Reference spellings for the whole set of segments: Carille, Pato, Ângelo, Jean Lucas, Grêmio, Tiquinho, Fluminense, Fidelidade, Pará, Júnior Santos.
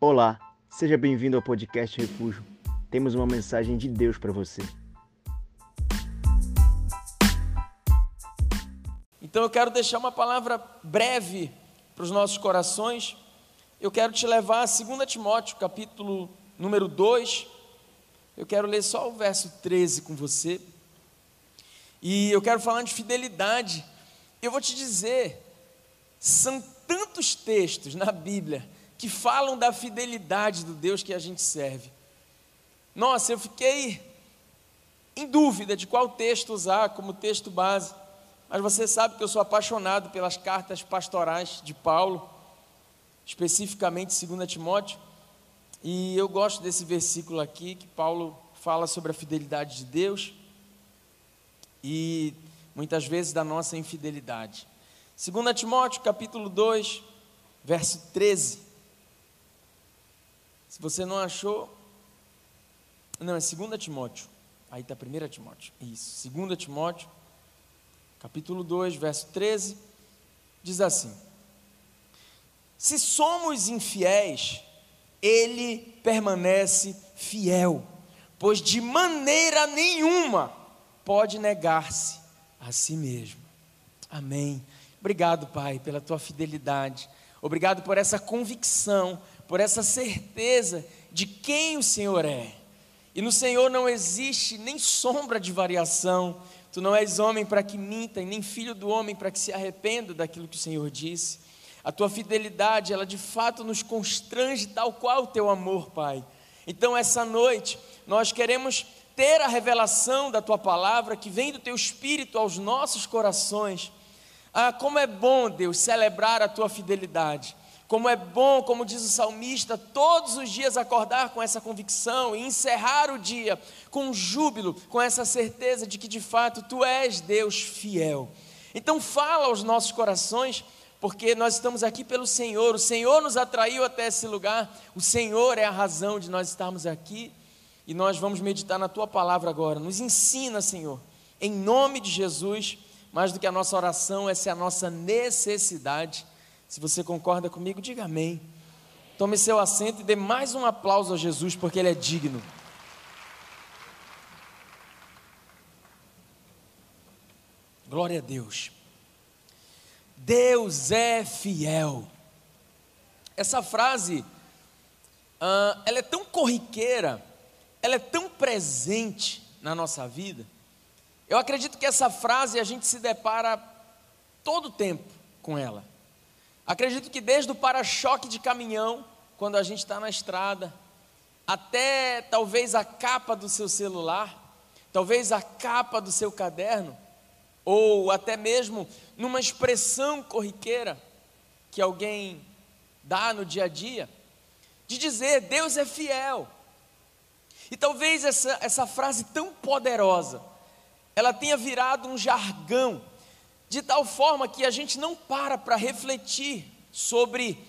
Olá, seja bem-vindo ao podcast Refúgio. Temos uma mensagem de Deus para você. Então eu quero deixar uma palavra breve para os nossos corações. Eu quero te levar a 2 Timóteo, capítulo número 2. Eu quero ler só o verso 13 com você. E eu quero falar de fidelidade. Eu vou te dizer, são tantos textos na Bíblia que falam da fidelidade do Deus que a gente serve. Nossa, eu fiquei em dúvida de qual texto usar como texto base, mas você sabe que eu sou apaixonado pelas cartas pastorais de Paulo, especificamente 2 Timóteo, e eu gosto desse versículo aqui, que Paulo fala sobre a fidelidade de Deus, e muitas vezes da nossa infidelidade. 2 Timóteo, capítulo 2, verso 13, se você não achou, não, é 2 Timóteo, aí está 1 Timóteo, isso, 2 Timóteo, capítulo 2, verso 13, diz assim: se somos infiéis, ele permanece fiel, pois de maneira nenhuma pode negar-se a si mesmo. Amém. Obrigado, Pai, pela tua fidelidade, obrigado por essa convicção, por essa certeza de quem o Senhor é, e no Senhor não existe nem sombra de variação. Tu não és homem para que minta, e nem filho do homem para que se arrependa daquilo que o Senhor disse. A tua fidelidade, ela de fato nos constrange, tal qual o teu amor, Pai. Então essa noite, nós queremos ter a revelação da tua palavra, que vem do teu Espírito aos nossos corações. Ah, como é bom, Deus, celebrar a tua fidelidade. Como é bom, como diz o salmista, todos os dias acordar com essa convicção e encerrar o dia com júbilo, com essa certeza de que de fato tu és Deus fiel. Então fala aos nossos corações, porque nós estamos aqui pelo Senhor, o Senhor nos atraiu até esse lugar, o Senhor é a razão de nós estarmos aqui, e nós vamos meditar na tua palavra agora. Nos ensina, Senhor, em nome de Jesus, mais do que a nossa oração, essa é a nossa necessidade. Se você concorda comigo, diga amém. Tome seu assento e dê mais um aplauso a Jesus, porque Ele é digno. Glória a Deus. Deus é fiel. Essa frase, ela é tão corriqueira, ela é tão presente na nossa vida. Eu acredito que essa frase a gente se depara todo o tempo com ela. Acredito que desde o para-choque de caminhão, quando a gente está na estrada, até talvez a capa do seu celular, talvez a capa do seu caderno, ou até mesmo numa expressão corriqueira que alguém dá no dia a dia, de dizer Deus é fiel. E talvez essa frase tão poderosa, ela tenha virado um jargão, de tal forma que a gente não para refletir sobre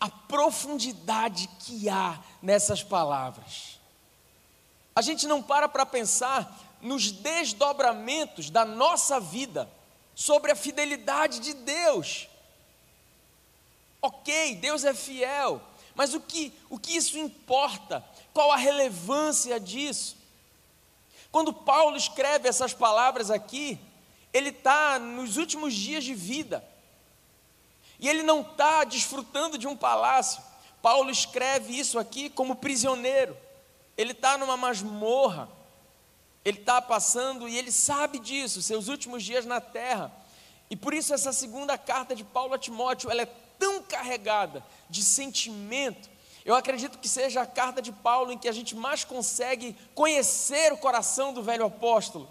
a profundidade que há nessas palavras. A gente não para pensar nos desdobramentos da nossa vida sobre a fidelidade de Deus. Ok, Deus é fiel, mas o que isso importa? Qual a relevância disso? Quando Paulo escreve essas palavras aqui, ele está nos últimos dias de vida, e ele não está desfrutando de um palácio. Paulo escreve isso aqui como prisioneiro, ele está numa masmorra, ele está passando, e ele sabe disso, seus últimos dias na terra. E por isso essa segunda carta de Paulo a Timóteo, ela é tão carregada de sentimento. Eu acredito que seja a carta de Paulo em que a gente mais consegue conhecer o coração do velho apóstolo.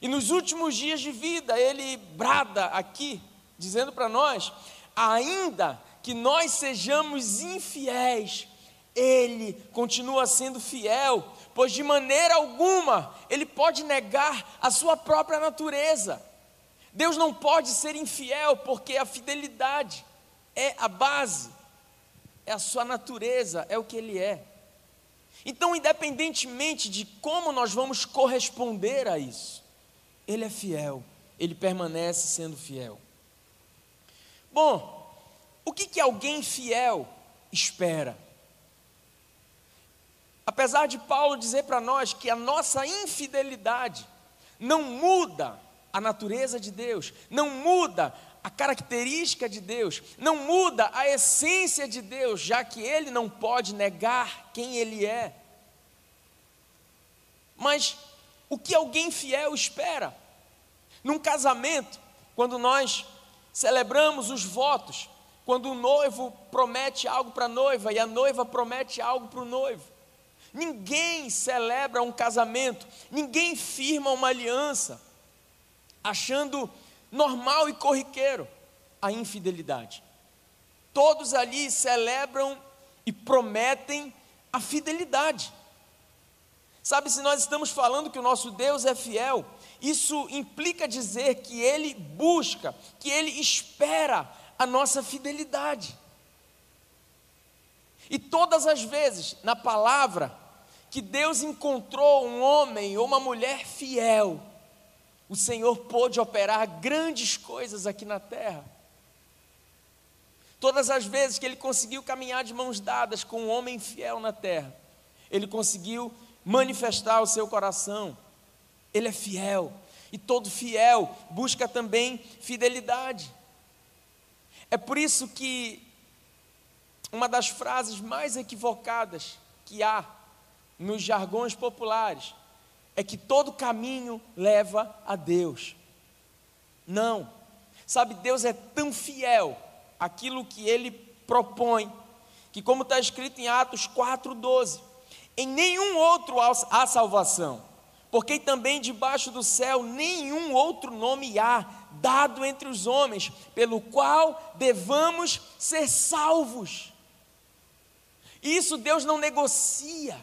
E nos últimos dias de vida, ele brada aqui, dizendo para nós: ainda que nós sejamos infiéis, ele continua sendo fiel, pois de maneira alguma ele pode negar a sua própria natureza. Deus não pode ser infiel, porque a fidelidade é a base, é a sua natureza, é o que ele é. Então, independentemente de como nós vamos corresponder a isso, ele é fiel, ele permanece sendo fiel. Bom, o que alguém fiel espera? Apesar de Paulo dizer para nós que a nossa infidelidade não muda a natureza de Deus, não muda a característica de Deus, não muda a essência de Deus, já que Ele não pode negar quem Ele é. Mas o que alguém fiel espera? Num casamento, quando nós celebramos os votos, quando o noivo promete algo para a noiva e a noiva promete algo para o noivo, ninguém celebra um casamento, ninguém firma uma aliança achando normal e corriqueiro a infidelidade. Todos ali celebram e prometem a fidelidade. Sabe, se nós estamos falando que o nosso Deus é fiel, isso implica dizer que Ele busca, que Ele espera a nossa fidelidade. E todas as vezes, na palavra, que Deus encontrou um homem ou uma mulher fiel, o Senhor pôde operar grandes coisas aqui na terra. Todas as vezes que Ele conseguiu caminhar de mãos dadas com um homem fiel na terra, Ele conseguiu manifestar o seu coração. Ele é fiel, e todo fiel busca também fidelidade. É por isso que uma das frases mais equivocadas que há nos jargões populares é que todo caminho leva a Deus. Não, sabe, Deus é tão fiel àquilo que Ele propõe, que, como está escrito em Atos 4,12, em nenhum outro há salvação, porque também debaixo do céu nenhum outro nome há, dado entre os homens, pelo qual devamos ser salvos. Isso Deus não negocia.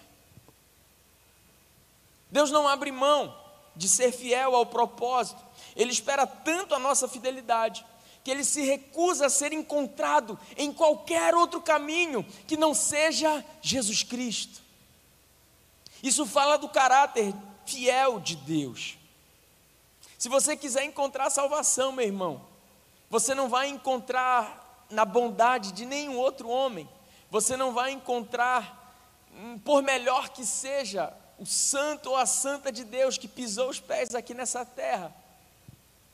Deus não abre mão de ser fiel ao propósito. Ele espera tanto a nossa fidelidade, que Ele se recusa a ser encontrado em qualquer outro caminho que não seja Jesus Cristo. Isso fala do caráter fiel de Deus. Se você quiser encontrar salvação, meu irmão, você não vai encontrar na bondade de nenhum outro homem. Você não vai encontrar, por melhor que seja, o santo ou a santa de Deus que pisou os pés aqui nessa terra.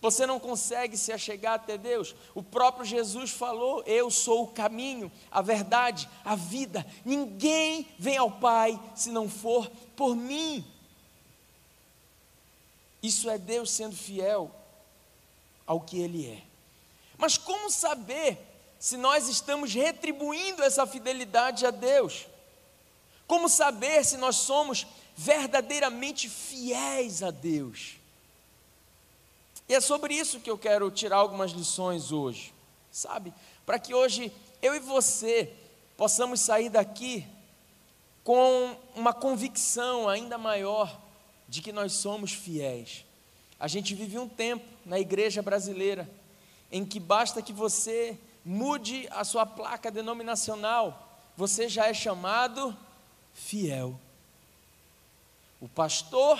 Você não consegue se achegar até Deus. O próprio Jesus falou: eu sou o caminho, a verdade, a vida. Ninguém vem ao Pai se não for por mim. Isso é Deus sendo fiel ao que Ele é. Mas como saber se nós estamos retribuindo essa fidelidade a Deus? Como saber se nós somos verdadeiramente fiéis a Deus? E é sobre isso que eu quero tirar algumas lições hoje, sabe? Para que hoje eu e você possamos sair daqui com uma convicção ainda maior de que nós somos fiéis. A gente vive um tempo na igreja brasileira em que basta que você mude a sua placa denominacional, você já é chamado fiel. O pastor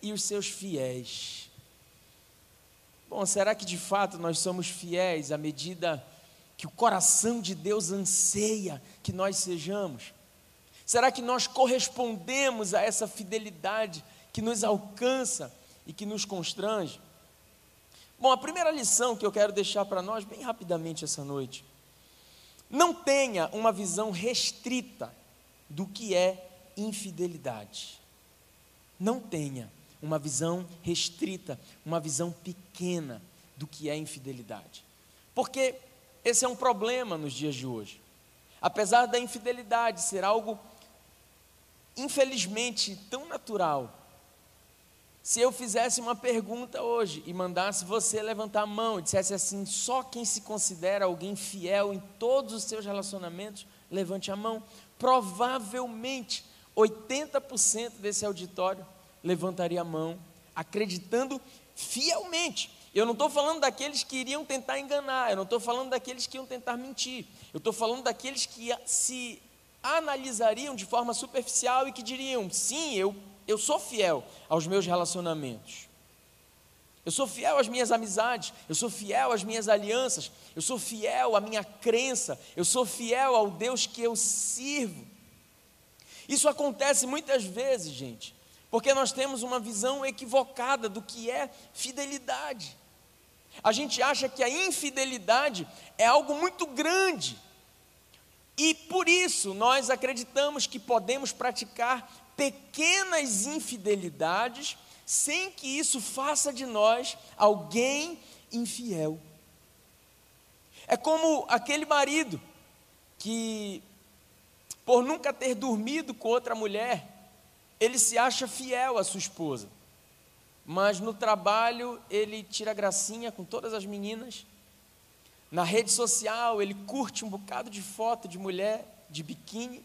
e os seus fiéis. Bom, será que de fato nós somos fiéis à medida que o coração de Deus anseia que nós sejamos? Será que nós correspondemos a essa fidelidade que nos alcança e que nos constrange? Bom, a primeira lição que eu quero deixar para nós, bem rapidamente essa noite: não tenha uma visão restrita do que é infidelidade. Não tenha uma visão restrita, uma visão pequena do que é infidelidade. Porque esse é um problema nos dias de hoje. Apesar da infidelidade ser algo, infelizmente, tão natural, se eu fizesse uma pergunta hoje e mandasse você levantar a mão e dissesse assim: só quem se considera alguém fiel em todos os seus relacionamentos, levante a mão, provavelmente 80% desse auditório levantaria a mão, acreditando fielmente. Eu não estou falando daqueles que iriam tentar enganar, eu não estou falando daqueles que iam tentar mentir, eu estou falando daqueles que se analisariam de forma superficial e que diriam: sim, eu sou fiel aos meus relacionamentos, eu sou fiel às minhas amizades, eu sou fiel às minhas alianças, eu sou fiel à minha crença, eu sou fiel ao Deus que eu sirvo. Isso acontece muitas vezes, gente, porque nós temos uma visão equivocada do que é fidelidade. A gente acha que a infidelidade é algo muito grande, e por isso nós acreditamos que podemos praticar pequenas infidelidades sem que isso faça de nós alguém infiel. É como aquele marido que, por nunca ter dormido com outra mulher, ele se acha fiel à sua esposa, mas no trabalho ele tira gracinha com todas as meninas, na rede social ele curte um bocado de foto de mulher de biquíni.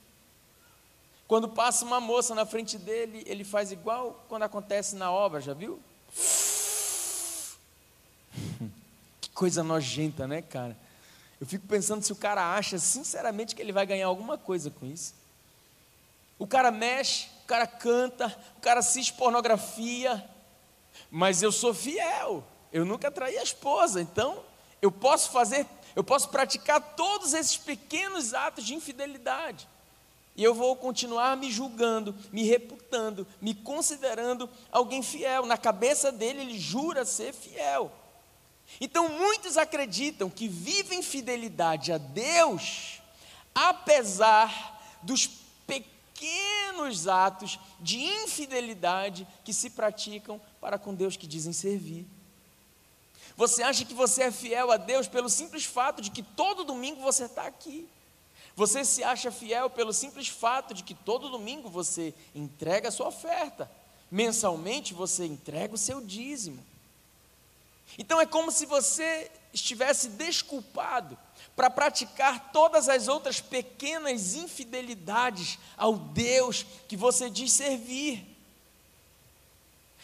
Quando passa uma moça na frente dele, ele faz igual quando acontece na obra, já viu? Que coisa nojenta, né, cara? Eu fico pensando se o cara acha sinceramente que ele vai ganhar alguma coisa com isso. O cara mexe, o cara canta, o cara assiste pornografia, mas eu sou fiel, eu nunca traí a esposa, então eu posso praticar todos esses pequenos atos de infidelidade, e eu vou continuar me julgando, me reputando, me considerando alguém fiel. Na cabeça dele, ele jura ser fiel. Então muitos acreditam que vivem fidelidade a Deus, apesar dos pequenos atos de infidelidade que se praticam para com Deus, que dizem servir. Você acha que você é fiel a Deus pelo simples fato de que todo domingo você está aqui. Você se acha fiel pelo simples fato de que todo domingo você entrega a sua oferta. Mensalmente você entrega o seu dízimo. Então é como se você estivesse desculpado para praticar todas as outras pequenas infidelidades ao Deus que você diz servir.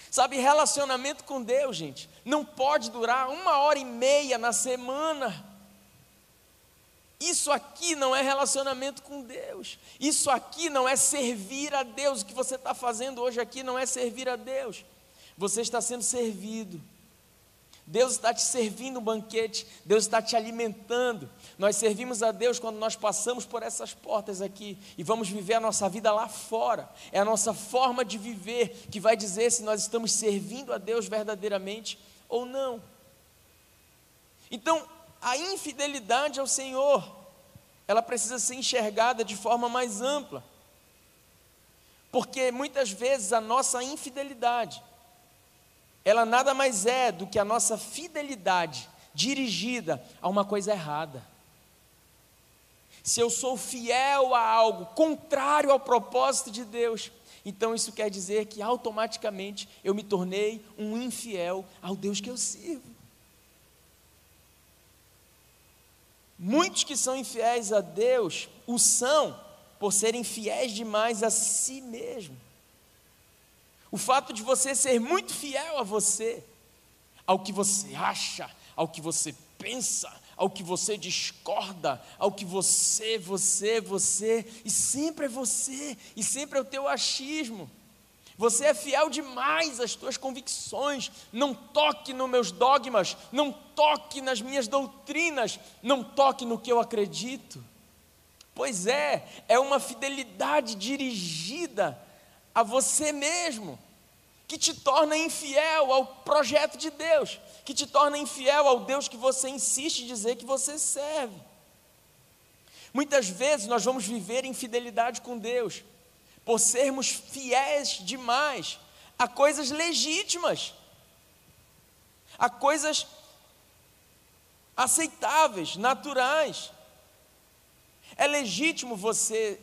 Sabe, relacionamento com Deus, gente, não pode durar 1h30 na semana. Isso aqui não é relacionamento com Deus, isso aqui não é servir a Deus. O que você está fazendo hoje aqui não é servir a Deus, você está sendo servido. Deus está te servindo um banquete, Deus está te alimentando. Nós servimos a Deus quando nós passamos por essas portas aqui e vamos viver a nossa vida lá fora. É a nossa forma de viver que vai dizer se nós estamos servindo a Deus verdadeiramente ou não. Então, a infidelidade ao Senhor, ela precisa ser enxergada de forma mais ampla, porque muitas vezes a nossa infidelidade, ela nada mais é do que a nossa fidelidade dirigida a uma coisa errada. Se eu sou fiel a algo contrário ao propósito de Deus, então isso quer dizer que automaticamente eu me tornei um infiel ao Deus que eu sirvo. Muitos que são infiéis a Deus o são por serem fiéis demais a si mesmo. O fato de você ser muito fiel a você, ao que você acha, ao que você pensa, ao que você discorda, ao que você, e sempre é você, e sempre é o teu achismo. Você é fiel demais às tuas convicções. Não toque nos meus dogmas, não toque nas minhas doutrinas, não toque no que eu acredito. Pois é, é uma fidelidade dirigida a você mesmo, que te torna infiel ao projeto de Deus, que te torna infiel ao Deus que você insiste em dizer que você serve. Muitas vezes nós vamos viver infidelidade com Deus por sermos fiéis demais a coisas legítimas, a coisas aceitáveis, naturais. É legítimo você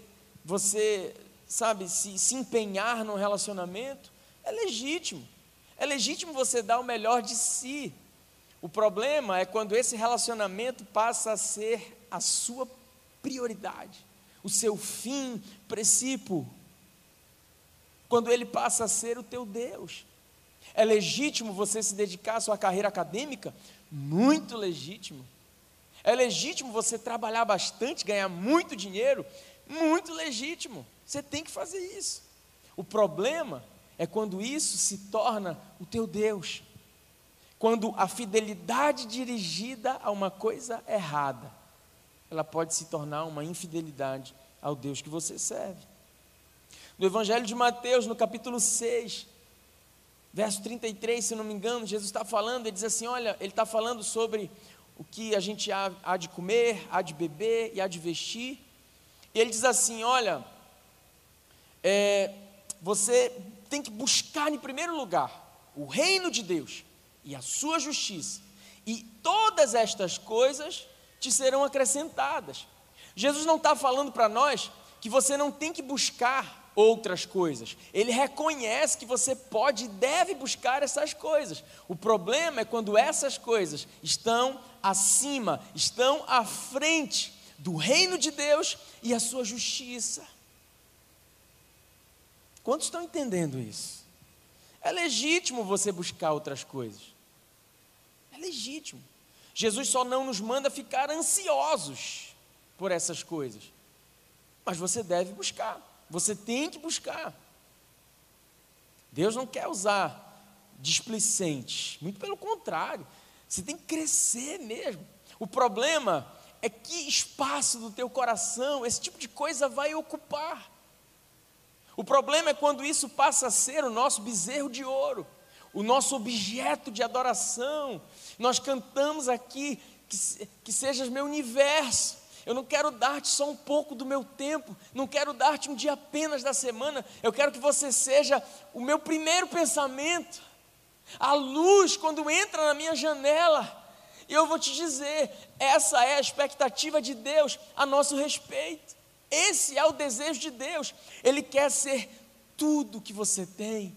sabe, se empenhar num relacionamento, é legítimo você dar o melhor de si. O problema é quando esse relacionamento passa a ser a sua prioridade, o seu fim, princípio, quando ele passa a ser o teu Deus. É legítimo você se dedicar à sua carreira acadêmica, muito legítimo. É legítimo você trabalhar bastante, ganhar muito dinheiro, muito legítimo, você tem que fazer isso. O problema é quando isso se torna o teu Deus, quando a fidelidade dirigida a uma coisa errada, ela pode se tornar uma infidelidade ao Deus que você serve. do Evangelho de Mateus, no capítulo 6, verso 33, se não me engano, Jesus está falando, ele diz assim, olha, ele está falando sobre o que a gente há de comer, há de beber e há de vestir, e ele diz assim, olha, você tem que buscar em primeiro lugar o reino de Deus e a sua justiça, e todas estas coisas te serão acrescentadas. Jesus não está falando para nós que você não tem que buscar outras coisas, ele reconhece que você pode e deve buscar essas coisas. O problema é quando essas coisas estão acima, estão à frente do reino de Deus e a sua justiça. Quantos estão entendendo isso? É legítimo você buscar outras coisas, é legítimo. Jesus só não nos manda ficar ansiosos por essas coisas, mas você deve buscar, você tem que buscar. Deus não quer usar displicentes, muito pelo contrário, você tem que crescer mesmo. O problema é que espaço do teu coração esse tipo de coisa vai ocupar. O problema é quando isso passa a ser o nosso bezerro de ouro, o nosso objeto de adoração. Nós cantamos aqui, que sejas meu universo, eu não quero dar-te só um pouco do meu tempo, não quero dar-te um dia apenas da semana, eu quero que você seja o meu primeiro pensamento, a luz quando entra na minha janela. E eu vou te dizer, essa é a expectativa de Deus a nosso respeito, esse é o desejo de Deus, ele quer ser tudo que você tem.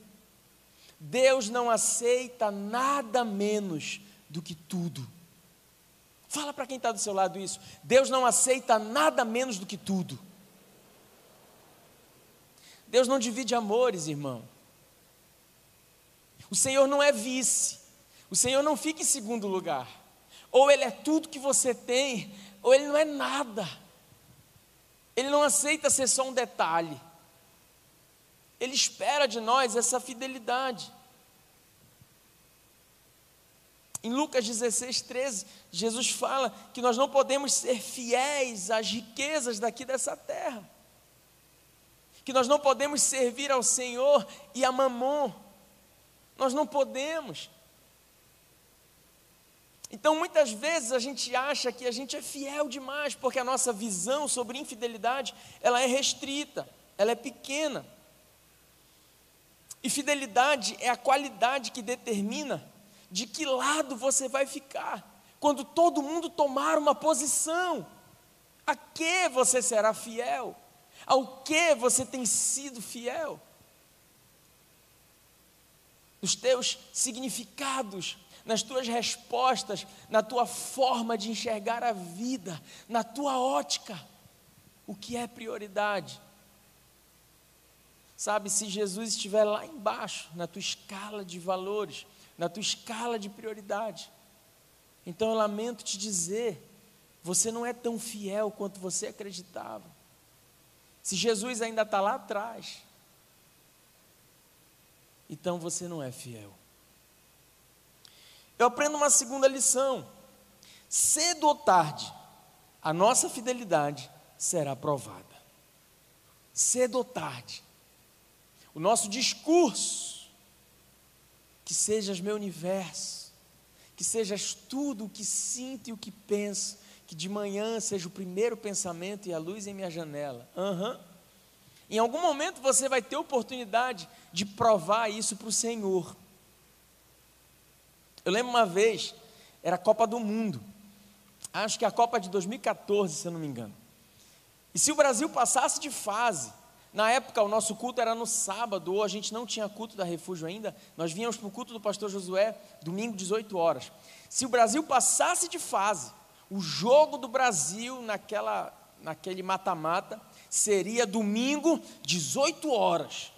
Deus não aceita nada menos do que tudo. Fala para quem está do seu lado isso. Deus não aceita nada menos do que tudo. Deus não divide amores, irmão. O Senhor não é vice. O Senhor não fica em segundo lugar. Ou ele é tudo que você tem, ou ele não é nada. Ele não aceita ser só um detalhe. Ele espera de nós essa fidelidade. Em Lucas 16:13, Jesus fala que nós não podemos ser fiéis às riquezas daqui dessa terra, que nós não podemos servir ao Senhor e a Mamon, nós não podemos. Então muitas vezes a gente acha que a gente é fiel demais, porque a nossa visão sobre infidelidade, ela é restrita, ela é pequena. E fidelidade é a qualidade que determina de que lado você vai ficar quando todo mundo tomar uma posição. A que você será fiel? Ao que você tem sido fiel? Nos teus significados, nas tuas respostas, na tua forma de enxergar a vida, na tua ótica, o que é prioridade? Sabe, se Jesus estiver lá embaixo, na tua escala de valores, na tua escala de prioridade, então eu lamento te dizer, você não é tão fiel quanto você acreditava. Se Jesus ainda está lá atrás, então você não é fiel. Eu aprendo uma segunda lição: cedo ou tarde, a nossa fidelidade será provada. Cedo ou tarde, o nosso discurso, que sejas meu universo, que sejas tudo o que sinto e o que penso, que de manhã seja o primeiro pensamento e a luz em minha janela. Em algum momento você vai ter oportunidade de provar isso para o Senhor. Eu lembro uma vez, era a Copa do Mundo, acho que a Copa de 2014, se eu não me engano, e se o Brasil passasse de fase, na época o nosso culto era no sábado, ou a gente não tinha culto da Refúgio ainda, nós vínhamos para o culto do pastor Josué, domingo 18 horas, se o Brasil passasse de fase, o jogo do Brasil naquele mata-mata, seria domingo 18 horas,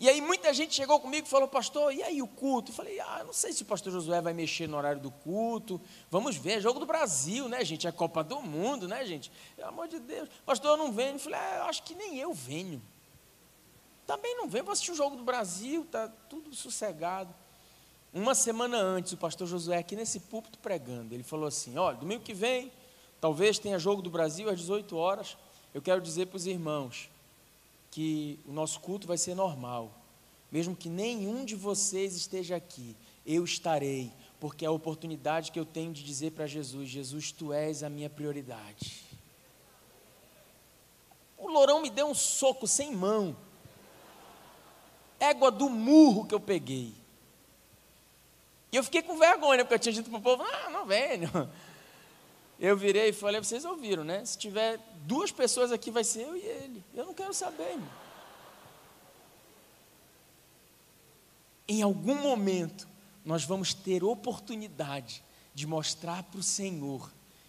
e aí muita gente chegou comigo e falou, pastor, e aí o culto? Eu falei, não sei se o pastor Josué vai mexer no horário do culto, vamos ver, é jogo do Brasil, né gente, é Copa do Mundo, né gente, pelo amor de Deus, pastor, eu não venho. Eu falei, eu acho que nem eu venho, também não venho, vou assistir o jogo do Brasil, tá tudo sossegado. Uma semana antes, o pastor Josué aqui nesse púlpito pregando, ele falou assim, olha, domingo que vem, talvez tenha jogo do Brasil às 18 horas, eu quero dizer para os irmãos, que o nosso culto vai ser normal. Mesmo que nenhum de vocês esteja aqui, eu estarei, porque é a oportunidade que eu tenho de dizer para Jesus: Jesus, tu és a minha prioridade. O lourão me deu um soco sem mão, égua do murro que eu peguei, e eu fiquei com vergonha, porque eu tinha dito para o povo: ah, não venho. Eu virei e falei: vocês ouviram, né? Se tiver duas pessoas aqui, vai ser eu e ele. Eu não quero saber, irmão. Em algum momento, nós vamos ter oportunidade de mostrar para o Senhor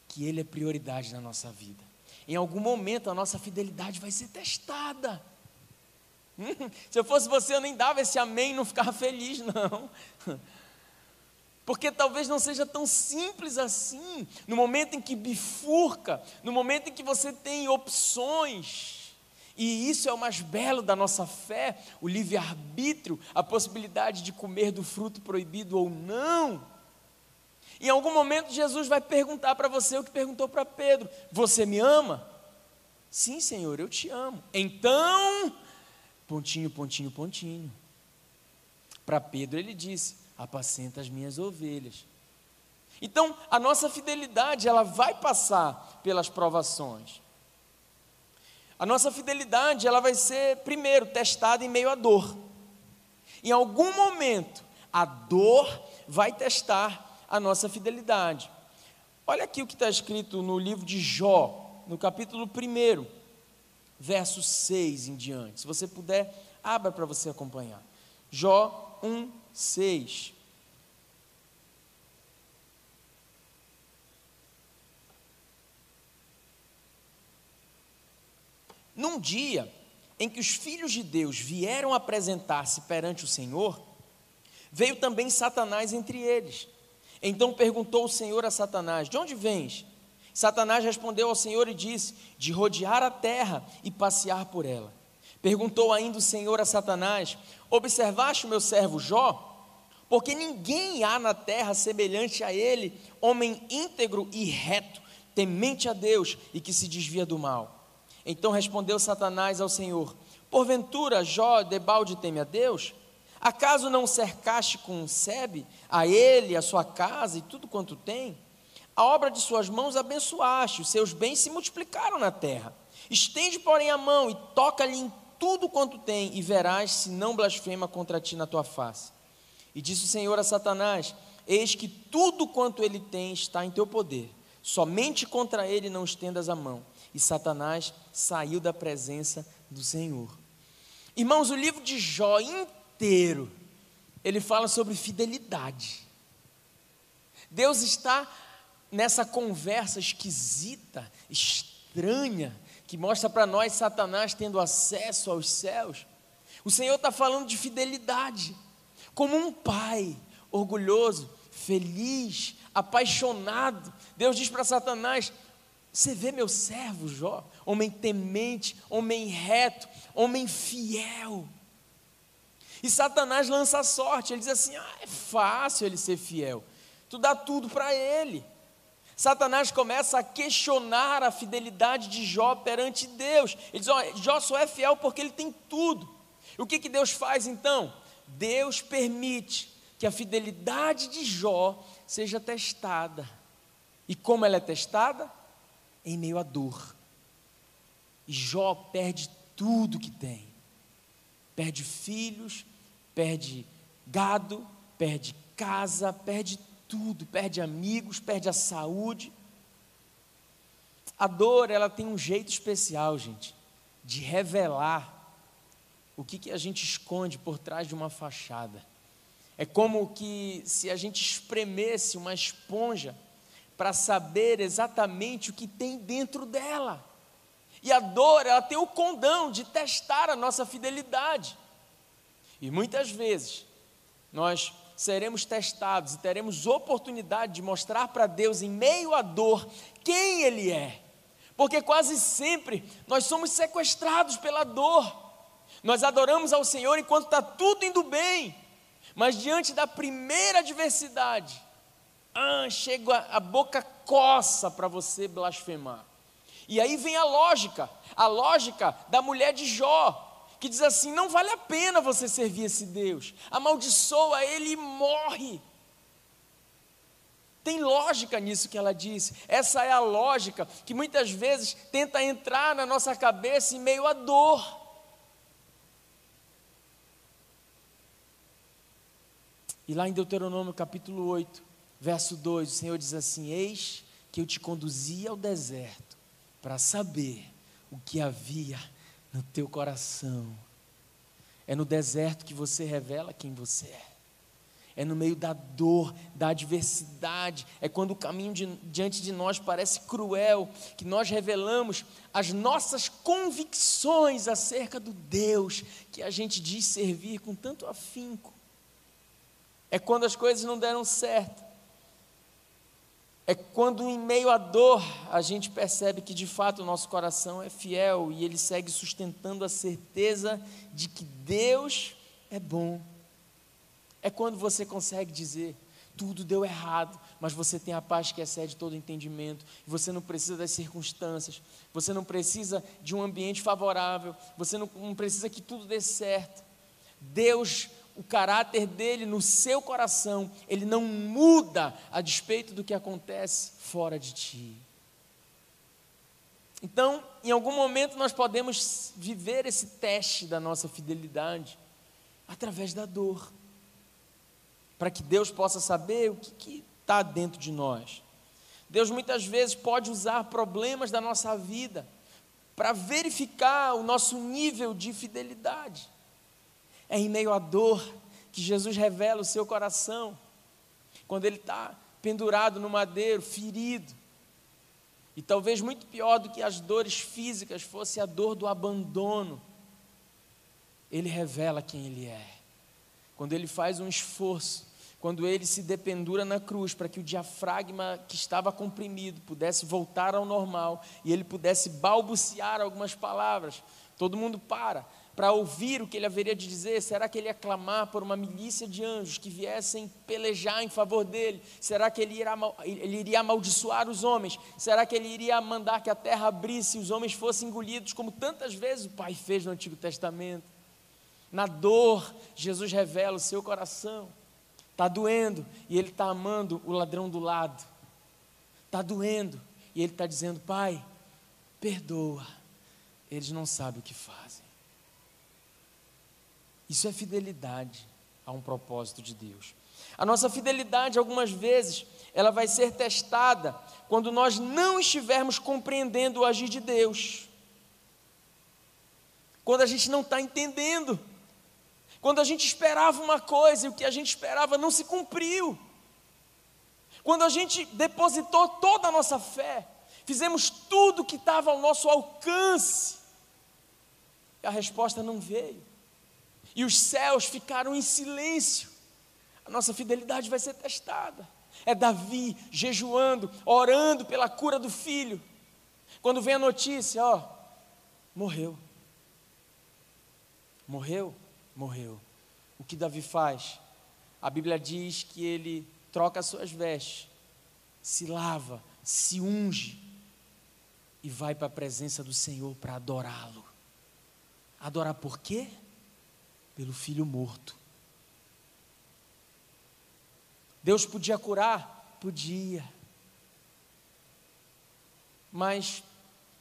que Ele é prioridade na nossa vida. Em algum momento, a nossa fidelidade vai ser testada. Se eu fosse você, eu nem dava esse amém e não ficava feliz, não. Porque talvez não seja tão simples assim, no momento em que bifurca, no momento em que você tem opções, e isso é o mais belo da nossa fé, o livre-arbítrio, a possibilidade de comer do fruto proibido ou não. Em algum momento Jesus vai perguntar para você o que perguntou para Pedro: você me ama? Sim, Senhor, eu te amo. Então, pontinho, pontinho, pontinho. Para Pedro ele disse: apacenta as minhas ovelhas. Então, a nossa fidelidade, ela vai passar pelas provações. A nossa fidelidade, ela vai ser, primeiro, testada em meio à dor. Em algum momento, a dor vai testar a nossa fidelidade. Olha aqui o que está escrito no livro de Jó, no capítulo 1, verso 6 em diante. Se você puder, abra para você acompanhar. Jó 1:6. Num dia em que os filhos de Deus vieram apresentar-se perante o Senhor, veio também Satanás entre eles. Então perguntou o Senhor a Satanás: de onde vens? Satanás respondeu ao Senhor e disse: de rodear a terra e passear por ela. Perguntou ainda o Senhor a Satanás: observaste o meu servo Jó? Porque ninguém há na terra semelhante a ele, homem íntegro e reto, temente a Deus e que se desvia do mal. Então respondeu Satanás ao Senhor: porventura Jó debalde teme a Deus? Acaso não o cercaste com um sebe, a ele, a sua casa e tudo quanto tem? A obra de suas mãos abençoaste, os seus bens se multiplicaram na terra. Estende, porém, a mão e toca-lhe em tudo quanto tem, e verás se não blasfema contra ti na tua face. E disse o Senhor a Satanás: eis que tudo quanto ele tem está em teu poder, somente contra ele não estendas a mão. E Satanás saiu da presença do Senhor. Irmãos, o livro de Jó inteiro, ele fala sobre fidelidade. Deus está nessa conversa esquisita, estranha, que mostra para nós Satanás tendo acesso aos céus. O Senhor está falando de fidelidade, como um pai orgulhoso, feliz, apaixonado. Deus diz para Satanás: você vê meu servo Jó, homem temente, homem reto, homem fiel. E Satanás lança a sorte, ele diz assim: ah, é fácil ele ser fiel, tu dá tudo para ele. Satanás começa a questionar a fidelidade de Jó perante Deus. Ele diz: ó, Jó só é fiel porque ele tem tudo. E o que Deus faz então? Deus permite que a fidelidade de Jó seja testada. E como ela é testada? Em meio à dor. E Jó perde tudo que tem. Perde filhos, perde gado, perde casa, perde tudo, perde amigos, perde a saúde. A dor, ela tem um jeito especial, gente, de revelar o que a gente esconde por trás de uma fachada. É como que se a gente espremesse uma esponja para saber exatamente o que tem dentro dela. E a dor, ela tem o condão de testar a nossa fidelidade. E muitas vezes nós seremos testados e teremos oportunidade de mostrar para Deus, em meio à dor, quem Ele é. Porque quase sempre nós somos sequestrados pela dor. Nós adoramos ao Senhor enquanto está tudo indo bem, mas diante da primeira adversidade, chega a boca coça para você blasfemar. E aí vem a lógica da mulher de Jó. que diz assim: não vale a pena você servir esse Deus, amaldiçoa ele e morre. Tem lógica nisso que ela disse. Essa é a lógica que muitas vezes tenta entrar na nossa cabeça em meio à dor. E lá em Deuteronômio capítulo 8, verso 2, o Senhor diz assim: eis que eu te conduzi ao deserto para saber o que havia no teu coração. É no deserto que você revela quem você é. É no meio da dor, da adversidade, é quando o caminho diante de nós parece cruel, que nós revelamos as nossas convicções acerca do Deus que a gente diz servir com tanto afinco. É quando as coisas não deram certo. É quando em meio à dor a gente percebe que de fato o nosso coração é fiel e ele segue sustentando a certeza de que Deus é bom. É quando você consegue dizer: tudo deu errado, mas você tem a paz que excede todo entendimento. Você não precisa das circunstâncias, você não precisa de um ambiente favorável, você não precisa que tudo dê certo. Deus, o caráter dele no seu coração, ele não muda a despeito do que acontece fora de ti. Então, em algum momento nós podemos viver esse teste da nossa fidelidade através da dor, para que Deus possa saber o que está dentro de nós. Deus muitas vezes pode usar problemas da nossa vida para verificar o nosso nível de fidelidade. É em meio à dor que Jesus revela o seu coração, quando ele está pendurado no madeiro, ferido. E talvez muito pior do que as dores físicas fosse a dor do abandono. Ele revela quem ele é, quando ele faz um esforço, quando ele se dependura na cruz para que o diafragma que estava comprimido pudesse voltar ao normal e ele pudesse balbuciar algumas palavras. Todo mundo para ouvir o que ele haveria de dizer. Será que ele ia clamar por uma milícia de anjos que viessem pelejar em favor dele? Será que ele iria amaldiçoar os homens? Será que ele iria mandar que a terra abrisse e os homens fossem engolidos, como tantas vezes o Pai fez no Antigo Testamento? Na dor, Jesus revela o seu coração. Está doendo e ele está amando o ladrão do lado. Está doendo e ele está dizendo: Pai, perdoa, eles não sabem o que fazem. Isso é fidelidade a um propósito de Deus. A nossa fidelidade, algumas vezes, ela vai ser testada quando nós não estivermos compreendendo o agir de Deus. Quando a gente não está entendendo. Quando a gente esperava uma coisa e o que a gente esperava não se cumpriu. Quando a gente depositou toda a nossa fé, fizemos tudo o que estava ao nosso alcance, e a resposta não veio. E os céus ficaram em silêncio. A nossa fidelidade vai ser testada. É Davi jejuando, orando pela cura do filho. Quando vem a notícia: ó, morreu. Morreu? Morreu. O que Davi faz? A Bíblia diz que ele troca as suas vestes, se lava, se unge e vai para a presença do Senhor para adorá-lo. Adorar por quê? Pelo filho morto. Deus podia curar? Podia. Mas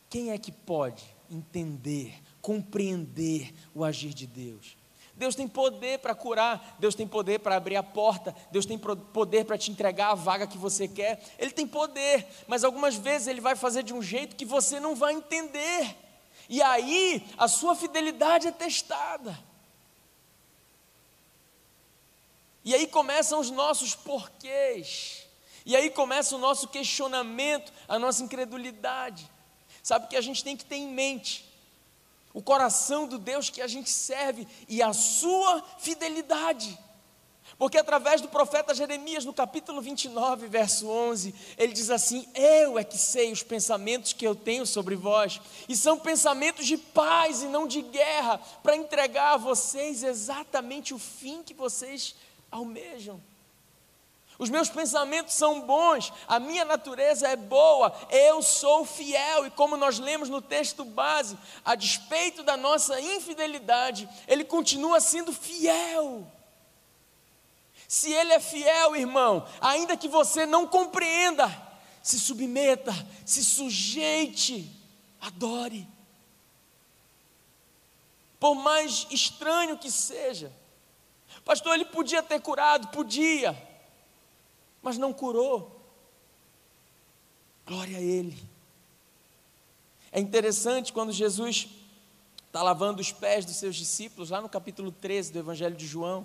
quem é que pode entender, compreender o agir de Deus? Deus tem poder para curar, Deus tem poder para abrir a porta, Deus tem poder para te entregar a vaga que você quer. Ele tem poder, mas algumas vezes ele vai fazer de um jeito que você não vai entender. E aí a sua fidelidade é testada. E aí começam os nossos porquês. E aí começa o nosso questionamento, a nossa incredulidade. Sabe o que a gente tem que ter em mente? O coração do Deus que a gente serve e a sua fidelidade, porque através do profeta Jeremias, no capítulo 29, verso 11, ele diz assim: eu é que sei os pensamentos que eu tenho sobre vós, e são pensamentos de paz e não de guerra, para entregar a vocês exatamente o fim que vocês almejam. Os meus pensamentos são bons, a minha natureza é boa, eu sou fiel. E como nós lemos no texto base, a despeito da nossa infidelidade, ele continua sendo fiel. Se ele é fiel, irmão, ainda que você não compreenda, se submeta, se sujeite, adore. Por mais estranho que seja. Pastor, ele podia ter curado, podia, mas não curou. Glória a ele. É interessante quando Jesus está lavando os pés dos seus discípulos, lá no capítulo 13 do Evangelho de João,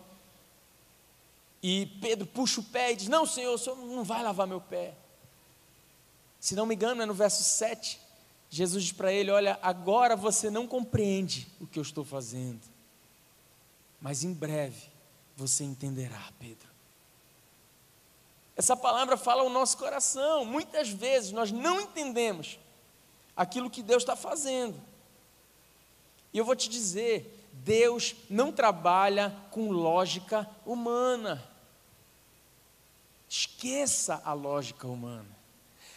e Pedro puxa o pé e diz: não, Senhor, o Senhor não vai lavar meu pé. Se não me engano, é no verso 7, Jesus diz para ele: olha, agora você não compreende o que eu estou fazendo, mas em breve você entenderá, Pedro. Essa palavra fala ao nosso coração. Muitas vezes nós não entendemos aquilo que Deus está fazendo. E eu vou te dizer, Deus não trabalha com lógica humana. Esqueça a lógica humana.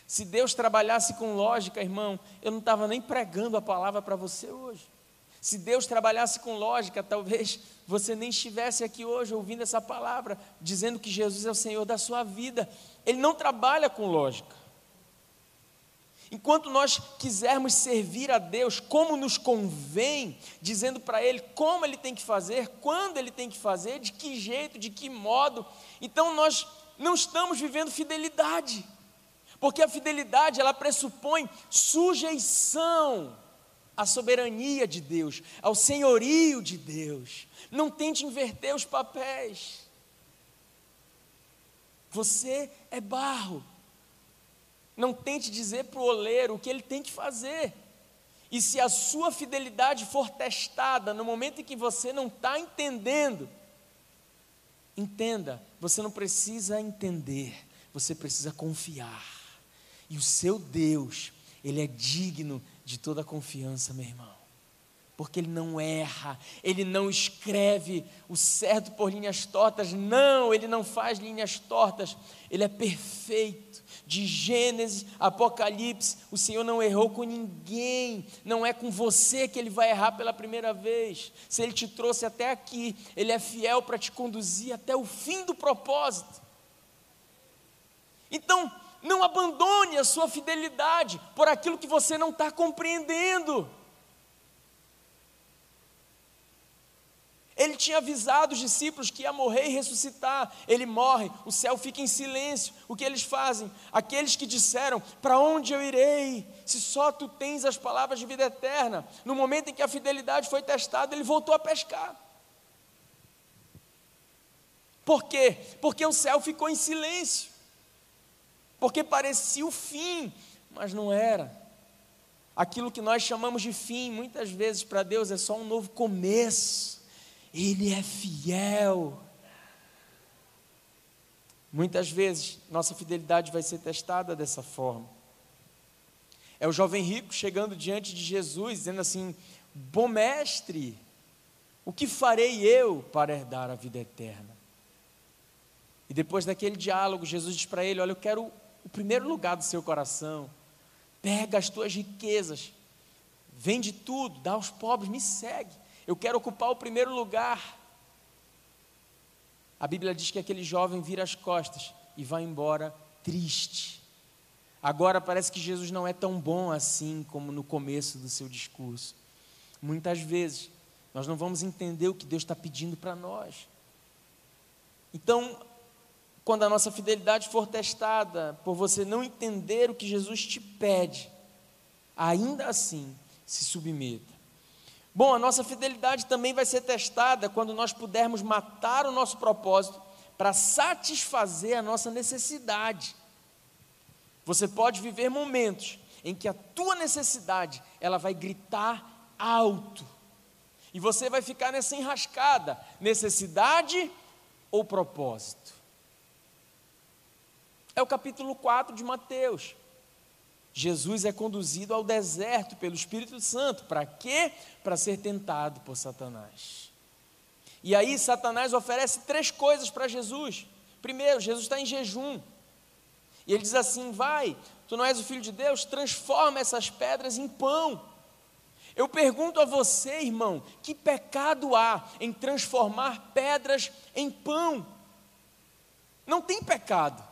Se Deus trabalhasse com lógica, irmão, eu não estava nem pregando a palavra para você hoje. Se Deus trabalhasse com lógica, talvez você nem estivesse aqui hoje ouvindo essa palavra, dizendo que Jesus é o Senhor da sua vida. Ele não trabalha com lógica. Enquanto nós quisermos servir a Deus como nos convém, dizendo para Ele como Ele tem que fazer, quando Ele tem que fazer, de que jeito, de que modo, então nós não estamos vivendo fidelidade. Porque a fidelidade, ela pressupõe sujeição à soberania de Deus, ao senhorio de Deus. Não tente inverter os papéis. Você é barro. Não tente dizer para o oleiro o que ele tem que fazer. E se a sua fidelidade for testada no momento em que você não está entendendo, entenda, você não precisa entender, você precisa confiar. E o seu Deus, Ele é digno de toda a confiança, meu irmão, porque Ele não erra, Ele não escreve o certo por linhas tortas, não, Ele não faz linhas tortas, Ele é perfeito, de Gênesis, Apocalipse, o Senhor não errou com ninguém, não é com você que Ele vai errar pela primeira vez. Se Ele te trouxe até aqui, Ele é fiel para te conduzir até o fim do propósito. Então, não abandone a sua fidelidade por aquilo que você não está compreendendo. Ele tinha avisado os discípulos que ia morrer e ressuscitar. Ele morre, o céu fica em silêncio. O que eles fazem? Aqueles que disseram: para onde eu irei? Se só tu tens as palavras de vida eterna. No momento em que a fidelidade foi testada, ele voltou a pescar. Por quê? Porque o céu ficou em silêncio. Porque parecia o fim, mas não era. Aquilo que nós chamamos de fim, muitas vezes para Deus é só um novo começo. Ele é fiel. Muitas vezes nossa fidelidade vai ser testada dessa forma. É o jovem rico chegando diante de Jesus, dizendo assim: bom mestre, o que farei eu para herdar a vida eterna? E depois daquele diálogo, Jesus diz para ele: olha, eu quero o primeiro lugar do seu coração, pega as tuas riquezas, vende tudo, dá aos pobres, me segue, eu quero ocupar o primeiro lugar. A Bíblia diz que aquele jovem vira as costas e vai embora triste. Agora parece que Jesus não é tão bom assim como no começo do seu discurso. Muitas vezes nós não vamos entender o que Deus está pedindo para nós. Então, quando a nossa fidelidade for testada por você não entender o que Jesus te pede, ainda assim se submeta. Bom, a nossa fidelidade também vai ser testada quando nós pudermos matar o nosso propósito para satisfazer a nossa necessidade. Você pode viver momentos em que a tua necessidade, ela vai gritar alto, e você vai ficar nessa enrascada: necessidade ou propósito? É o capítulo 4 de Mateus. Jesus é conduzido ao deserto pelo Espírito Santo. Para quê? Para ser tentado por Satanás. E aí Satanás oferece três coisas para Jesus. Primeiro, Jesus está em jejum, e ele diz assim: vai, tu não és o Filho de Deus, transforma essas pedras em pão. Eu pergunto a você, irmão, que pecado há em transformar pedras em pão? Não tem pecado.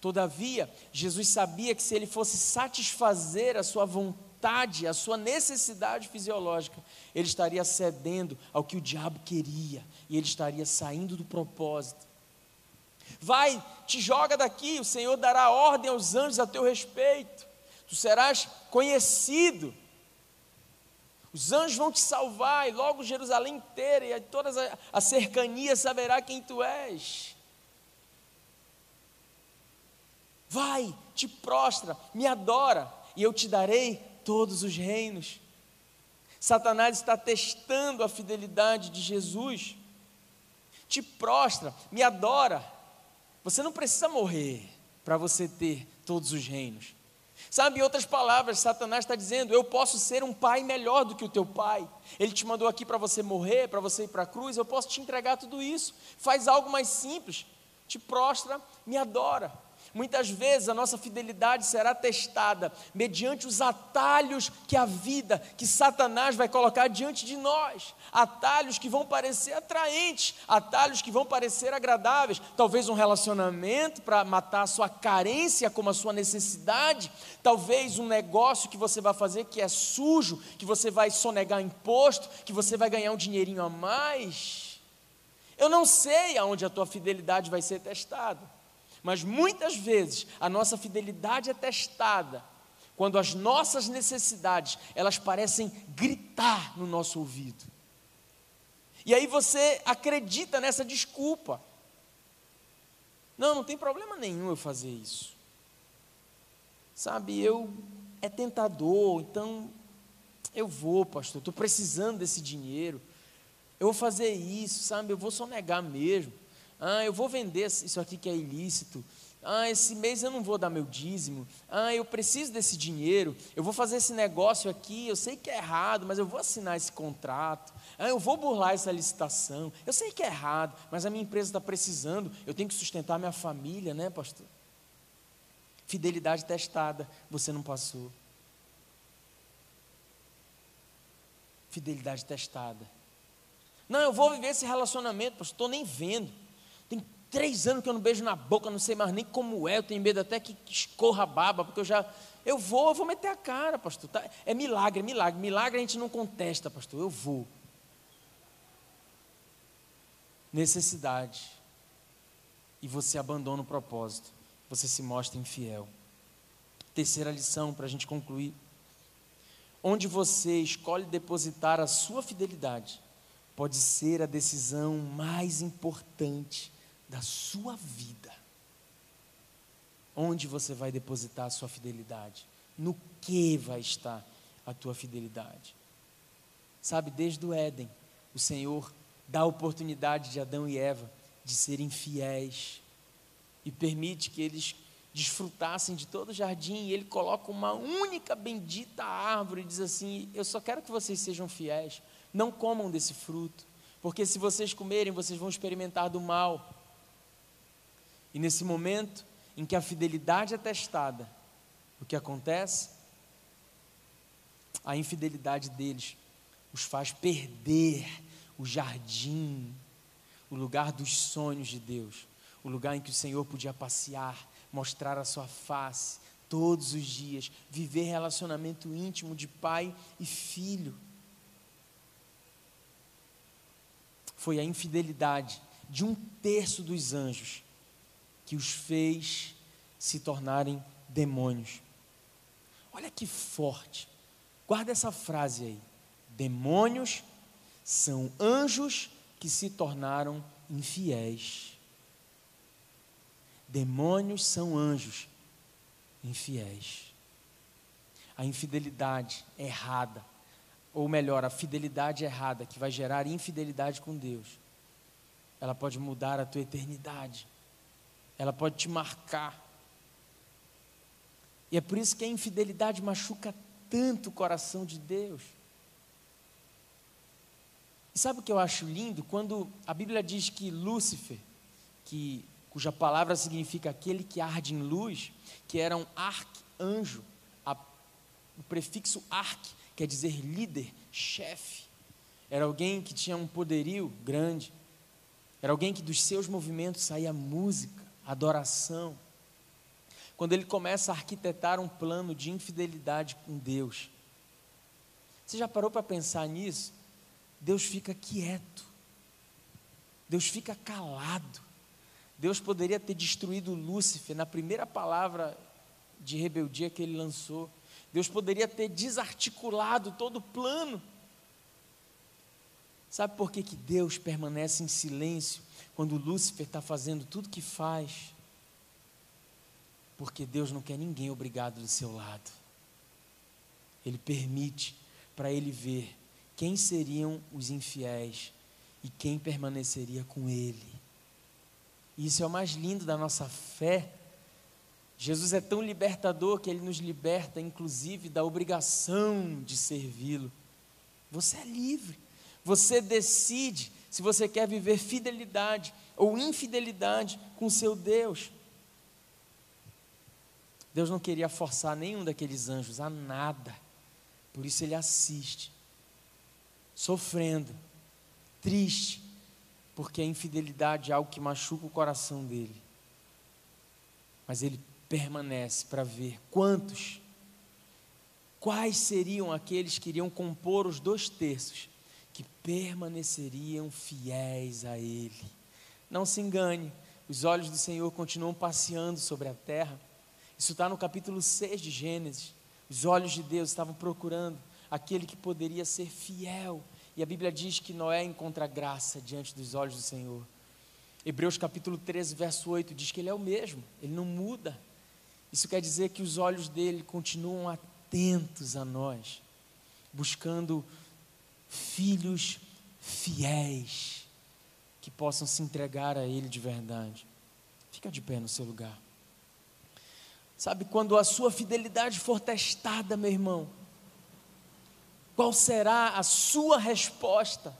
Todavia, Jesus sabia que se ele fosse satisfazer a sua vontade, a sua necessidade fisiológica, ele estaria cedendo ao que o diabo queria, e ele estaria saindo do propósito. Vai, te joga daqui, o Senhor dará ordem aos anjos a teu respeito, tu serás conhecido, os anjos vão te salvar, e logo Jerusalém inteira, e toda a cercania saberá quem tu és. Vai, te prostra, me adora, e eu te darei todos os reinos. Satanás está testando a fidelidade de Jesus. Te prostra, me adora. Você não precisa morrer para você ter todos os reinos. Sabe, em outras palavras, Satanás está dizendo: eu posso ser um pai melhor do que o teu pai. Ele te mandou aqui para você morrer, para você ir para a cruz, eu posso te entregar tudo isso. Faz algo mais simples, te prostra, me adora. Muitas vezes a nossa fidelidade será testada mediante os atalhos que a vida, que Satanás vai colocar diante de nós. Atalhos que vão parecer atraentes, atalhos que vão parecer agradáveis. Talvez um relacionamento para matar a sua carência como a sua necessidade. Talvez um negócio que você vai fazer que é sujo, que você vai sonegar imposto, que você vai ganhar um dinheirinho a mais. Eu não sei aonde a tua fidelidade vai ser testada. Mas muitas vezes a nossa fidelidade é testada quando as nossas necessidades, elas parecem gritar no nosso ouvido. E aí você acredita nessa desculpa. Não, não tem problema nenhum eu fazer isso. Sabe, é tentador, então eu vou, pastor, estou precisando desse dinheiro. Eu vou fazer isso, sabe, eu vou sonegar mesmo. Eu vou vender isso aqui que é ilícito, esse mês eu não vou dar meu dízimo, eu preciso desse dinheiro, eu vou fazer esse negócio aqui, eu sei que é errado, mas eu vou assinar esse contrato, eu vou burlar essa licitação, eu sei que é errado, mas a minha empresa está precisando, eu tenho que sustentar minha família, né, pastor? Fidelidade testada, você não passou. Fidelidade testada. Não, eu vou viver esse relacionamento, pastor, estou nem vendo. Tem 3 anos que eu não beijo na boca, não sei mais nem como é, eu tenho medo até que escorra a baba, porque eu vou meter a cara, pastor, tá? É milagre, milagre, milagre a gente não contesta, pastor, eu vou. Necessidade. E você abandona o propósito, você se mostra infiel. Terceira lição para a gente concluir. Onde você escolhe depositar a sua fidelidade, pode ser a decisão mais importante da sua vida. Onde você vai depositar a sua fidelidade? No que vai estar a tua fidelidade? Sabe, desde o Éden, o Senhor dá a oportunidade de Adão e Eva de serem fiéis e permite que eles desfrutassem de todo o jardim, e ele coloca uma única bendita árvore e diz assim: eu só quero que vocês sejam fiéis. Não comam desse fruto, porque se vocês comerem, vocês vão experimentar do mal. E nesse momento em que a fidelidade é testada, o que acontece? A infidelidade deles os faz perder o jardim, o lugar dos sonhos de Deus, o lugar em que o Senhor podia passear, mostrar a sua face todos os dias, viver relacionamento íntimo de pai e filho. Foi a infidelidade de 1/3 dos anjos que os fez se tornarem demônios. Olha que forte. Guarda essa frase aí. Demônios são anjos que se tornaram infiéis. Demônios são anjos infiéis. A infidelidade errada, ou melhor, a fidelidade errada, que vai gerar infidelidade com Deus, ela pode mudar a tua eternidade, ela pode te marcar, e é por isso que a infidelidade machuca tanto o coração de Deus. E sabe o que eu acho lindo? Quando a Bíblia diz que Lúcifer, que cuja palavra significa aquele que arde em luz, que era um arcanjo. O prefixo arc quer dizer líder, chefe. Era alguém que tinha um poderio grande. Era alguém que dos seus movimentos saía música, adoração. Quando ele começa a arquitetar um plano de infidelidade com Deus, você já parou para pensar nisso? Deus fica quieto. Deus fica calado. Deus poderia ter destruído Lúcifer na primeira palavra de rebeldia que ele lançou. Deus poderia ter desarticulado todo o plano. Sabe por que que Deus permanece em silêncio quando Lúcifer está fazendo tudo que faz? Porque Deus não quer ninguém obrigado do seu lado. Ele permite para ele ver quem seriam os infiéis e quem permaneceria com ele. Isso é o mais lindo da nossa fé. Jesus é tão libertador que ele nos liberta, inclusive, da obrigação de servi-lo. Você é livre. Você decide se você quer viver fidelidade ou infidelidade com seu Deus. Deus não queria forçar nenhum daqueles anjos a nada. Por isso ele assiste, sofrendo, triste, porque a infidelidade é algo que machuca o coração dele. Mas ele permanece para ver quais seriam aqueles que iriam compor os 2/3 que permaneceriam fiéis a ele. Não se engane, os olhos do Senhor continuam passeando sobre a terra. Isso está no capítulo 6 de Gênesis. Os olhos de Deus estavam procurando aquele que poderia ser fiel. E a Bíblia diz que Noé encontra graça diante dos olhos do Senhor. Hebreus capítulo 13, verso 8, diz que ele é o mesmo, ele não muda. Isso quer dizer que os olhos dele continuam atentos a nós, buscando filhos fiéis, que possam se entregar a ele de verdade. Fica de pé no seu lugar. Sabe, quando a sua fidelidade for testada, meu irmão, qual será a sua resposta?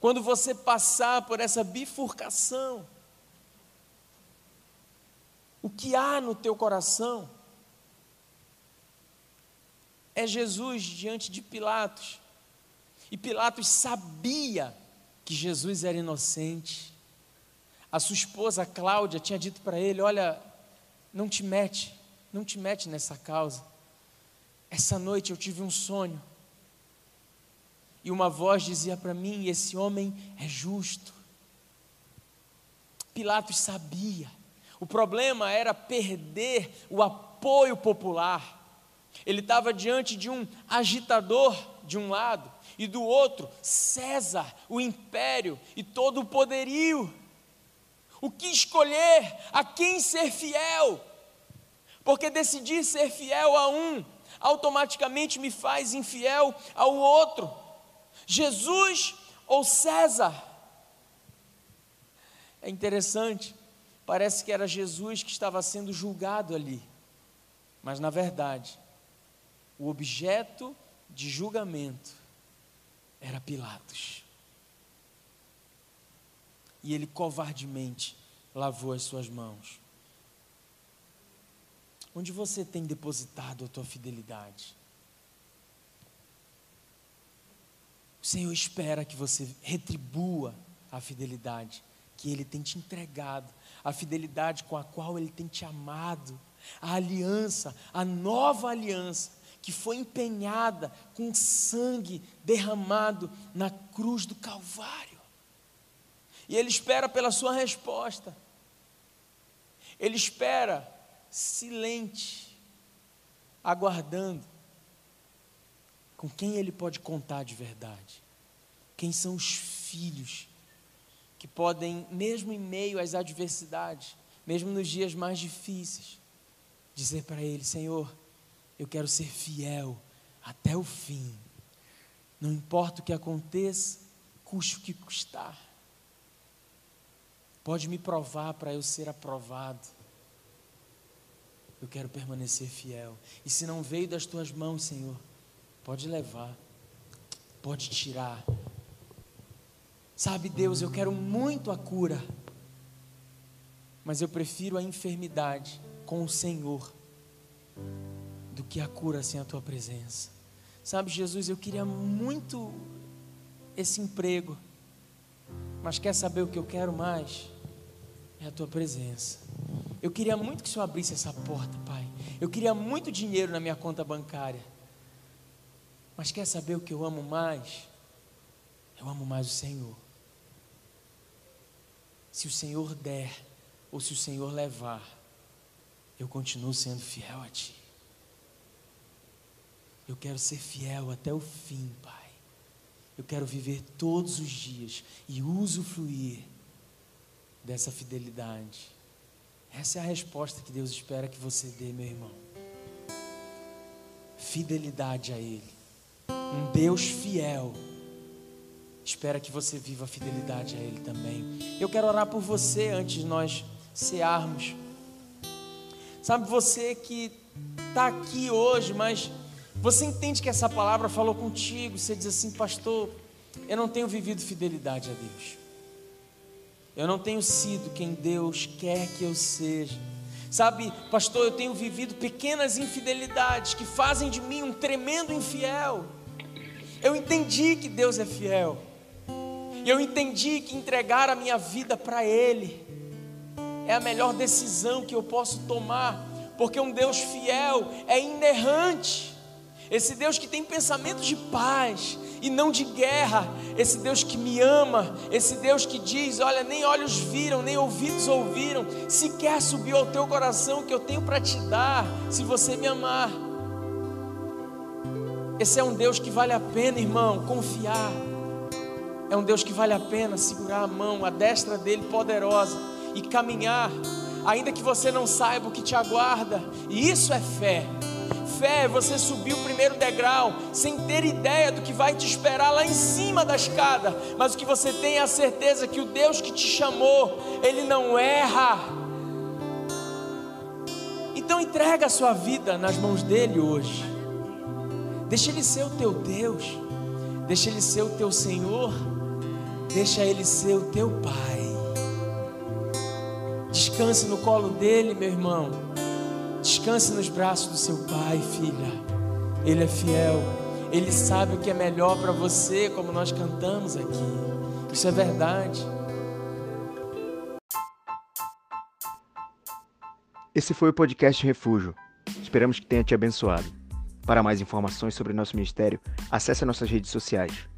Quando você passar por essa bifurcação, o que há no teu coração? É Jesus diante de Pilatos, e Pilatos sabia que Jesus era inocente. A sua esposa Cláudia tinha dito para ele: olha, não te mete nessa causa. Essa noite eu tive um sonho, e uma voz dizia para mim: esse homem é justo. Pilatos sabia. O problema era perder o apoio popular. Ele estava diante de um agitador de um lado, e do outro César, o império e todo o poderio. O que escolher? A quem ser fiel? Porque decidir ser fiel a um automaticamente me faz infiel ao outro. Jesus ou César? É interessante, parece que era Jesus que estava sendo julgado ali, mas na verdade, o objeto de julgamento era Pilatos, e ele covardemente lavou as suas mãos. Onde você tem depositado a tua fidelidade? O Senhor espera que você retribua a fidelidade que Ele tem te entregado, a fidelidade com a qual Ele tem te amado, a aliança, a nova aliança que foi empenhada com sangue derramado na cruz do Calvário. E Ele espera pela sua resposta. Ele espera silente, aguardando com quem ele pode contar de verdade, quem são os filhos que podem, mesmo em meio às adversidades, mesmo nos dias mais difíceis, dizer para ele: Senhor, eu quero ser fiel até o fim, não importa o que aconteça, custe o que custar, pode me provar para eu ser aprovado, eu quero permanecer fiel, e se não veio das tuas mãos, Senhor, pode levar, pode tirar. Sabe, Deus, eu quero muito a cura, mas eu prefiro a enfermidade com o Senhor do que a cura sem a tua presença. Sabe, Jesus, eu queria muito esse emprego, mas quer saber o que eu quero mais? É a tua presença. Eu queria muito que o Senhor abrisse essa porta, Pai. Eu queria muito dinheiro na minha conta bancária, mas quer saber o que eu amo mais? Eu amo mais o Senhor. Se o Senhor der ou se o Senhor levar, eu continuo sendo fiel a Ti. Eu quero ser fiel até o fim, Pai. Eu quero viver todos os dias e usufruir dessa fidelidade. Essa é a resposta que Deus espera que você dê, meu irmão. Fidelidade a Ele. Um Deus fiel espera que você viva a fidelidade a Ele também. Eu quero orar por você antes de nós cearmos. Sabe, você que está aqui hoje, mas você entende que essa palavra falou contigo, você diz assim: pastor, eu não tenho vivido fidelidade a Deus, eu não tenho sido quem Deus quer que eu seja. Sabe, pastor, eu tenho vivido pequenas infidelidades que fazem de mim um tremendo infiel. Eu entendi que Deus é fiel, e eu entendi que entregar a minha vida para Ele é a melhor decisão que eu posso tomar, porque um Deus fiel é inerrante. Esse Deus que tem pensamentos de paz e não de guerra, esse Deus que me ama, esse Deus que diz: olha, nem olhos viram, nem ouvidos ouviram, sequer subiu ao teu coração o que eu tenho para te dar, se você me amar. Esse é um Deus que vale a pena, irmão, confiar. É um Deus que vale a pena segurar a mão, a destra dele poderosa, e caminhar, ainda que você não saiba o que te aguarda. E isso é fé. Fé é você subir o primeiro degrau sem ter ideia do que vai te esperar lá em cima da escada, mas o que você tem é a certeza que o Deus que te chamou, Ele não erra. Então entrega a sua vida nas mãos dEle hoje. Deixa Ele ser o teu Deus, deixa Ele ser o teu Senhor, deixa Ele ser o teu Pai. Descanse no colo dEle, meu irmão. Descanse nos braços do seu Pai, filha. Ele é fiel, Ele sabe o que é melhor para você, como nós cantamos aqui. Isso é verdade. Esse foi o podcast Refúgio. Esperamos que tenha te abençoado. Para mais informações sobre nosso ministério, acesse nossas redes sociais.